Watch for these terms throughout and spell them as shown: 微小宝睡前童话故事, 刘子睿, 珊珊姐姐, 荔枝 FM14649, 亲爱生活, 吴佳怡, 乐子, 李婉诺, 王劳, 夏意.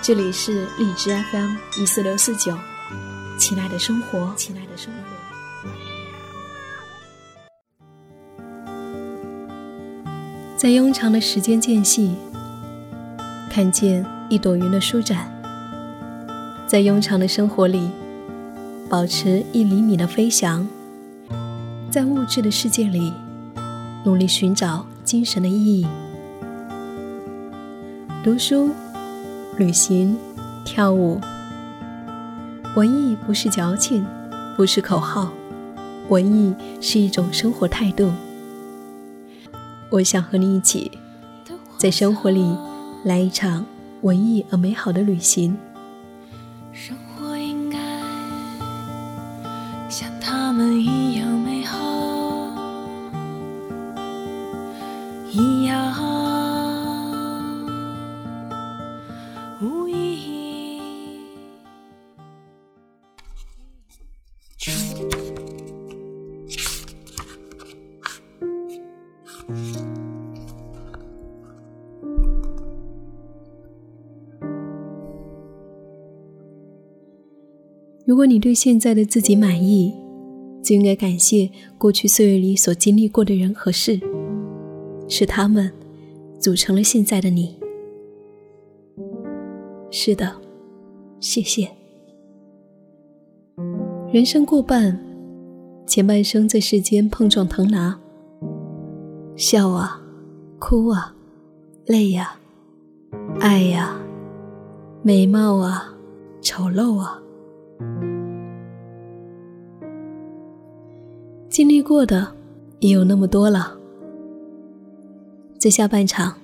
这里是荔枝 FM14649，亲爱的生活，亲爱的生活。在悠长的时间间隙，看见一朵云的舒展；在悠长的生活里，保持1厘米的飞翔；在物质的世界里，努力寻找精神的意义。读书、旅行、跳舞，文艺不是矫情，不是口号，文艺是一种生活态度。我想和你一起，在生活里来一场文艺而美好的旅行。生活应该像他们一样美好，一样无意义。如果你对现在的自己满意，就应该感谢过去岁月里所经历过的人和事，是他们组成了现在的你。是的，谢谢。人生过半，前半生在世间碰撞腾拿，笑啊，哭啊，累啊，爱呀，美貌啊，丑陋啊，经历过的也有那么多了。在下半场，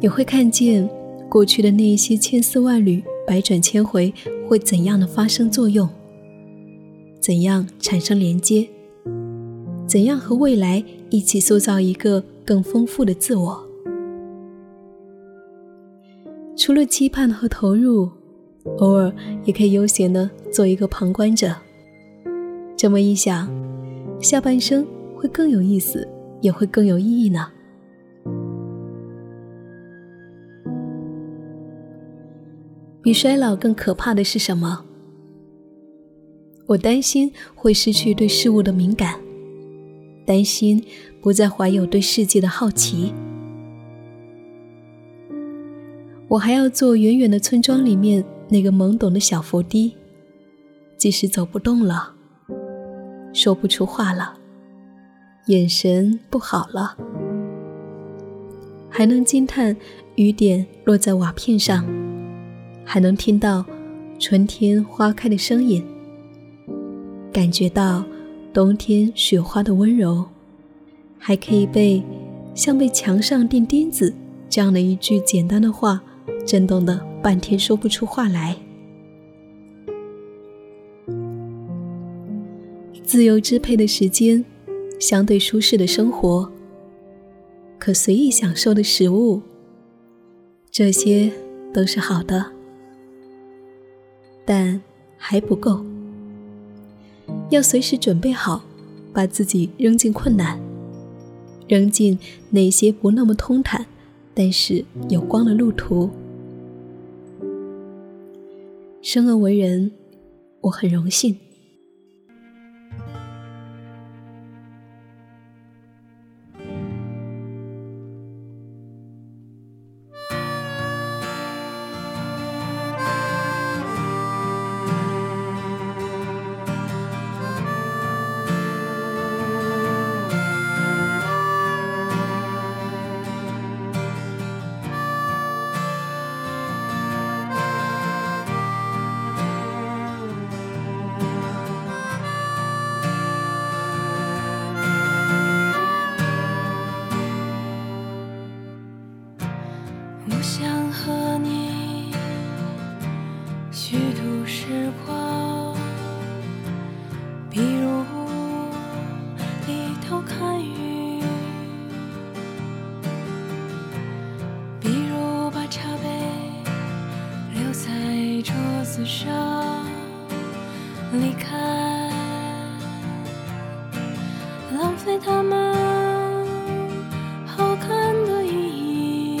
你会看见过去的那一些千丝万缕、百转千回会怎样的发生作用，怎样产生连接，怎样和未来一起塑造一个更丰富的自我。除了期盼和投入，偶尔也可以悠闲地做一个旁观者。这么一想，下半生会更有意思，也会更有意义呢。比衰老更可怕的是什么？我担心会失去对事物的敏感，担心不再怀有对世界的好奇。我还要做远远的村庄里面那个懵懂的小佛堤，即使走不动了，说不出话了，眼神不好了，还能惊叹雨点落在瓦片上，还能听到春天花开的声音，感觉到冬天雪花的温柔，还可以被像被墙上钉钉子这样的一句简单的话震动得半天说不出话来。自由支配的时间，相对舒适的生活，可随意享受的食物，这些都是好的，但还不够。要随时准备好，把自己扔进困难，扔进那些不那么通坦，但是有光的路途。生而为人，我很荣幸。我想和你上离开，浪费他们好看的意义。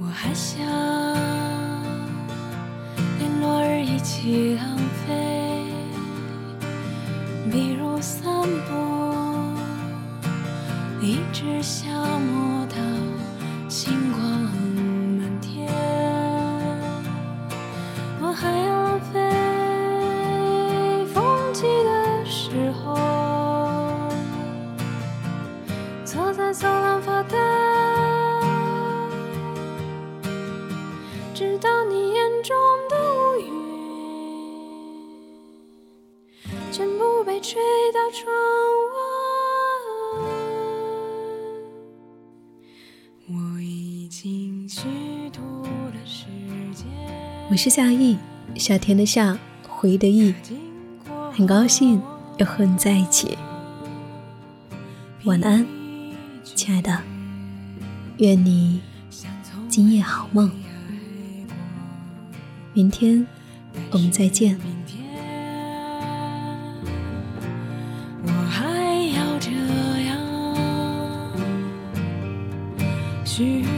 我还想连落日一起浪费，比如散步一直消磨到星光满天。我还要浪费风起的时候，坐在走廊发呆，直到你眼中的乌云全部被吹到窗外。我已经虚度了时间。我是夏意，夏天的夏，回忆的忆，很高兴又和你在一起。晚安，亲爱的，愿你今夜好梦，明天我们再见。我还要这样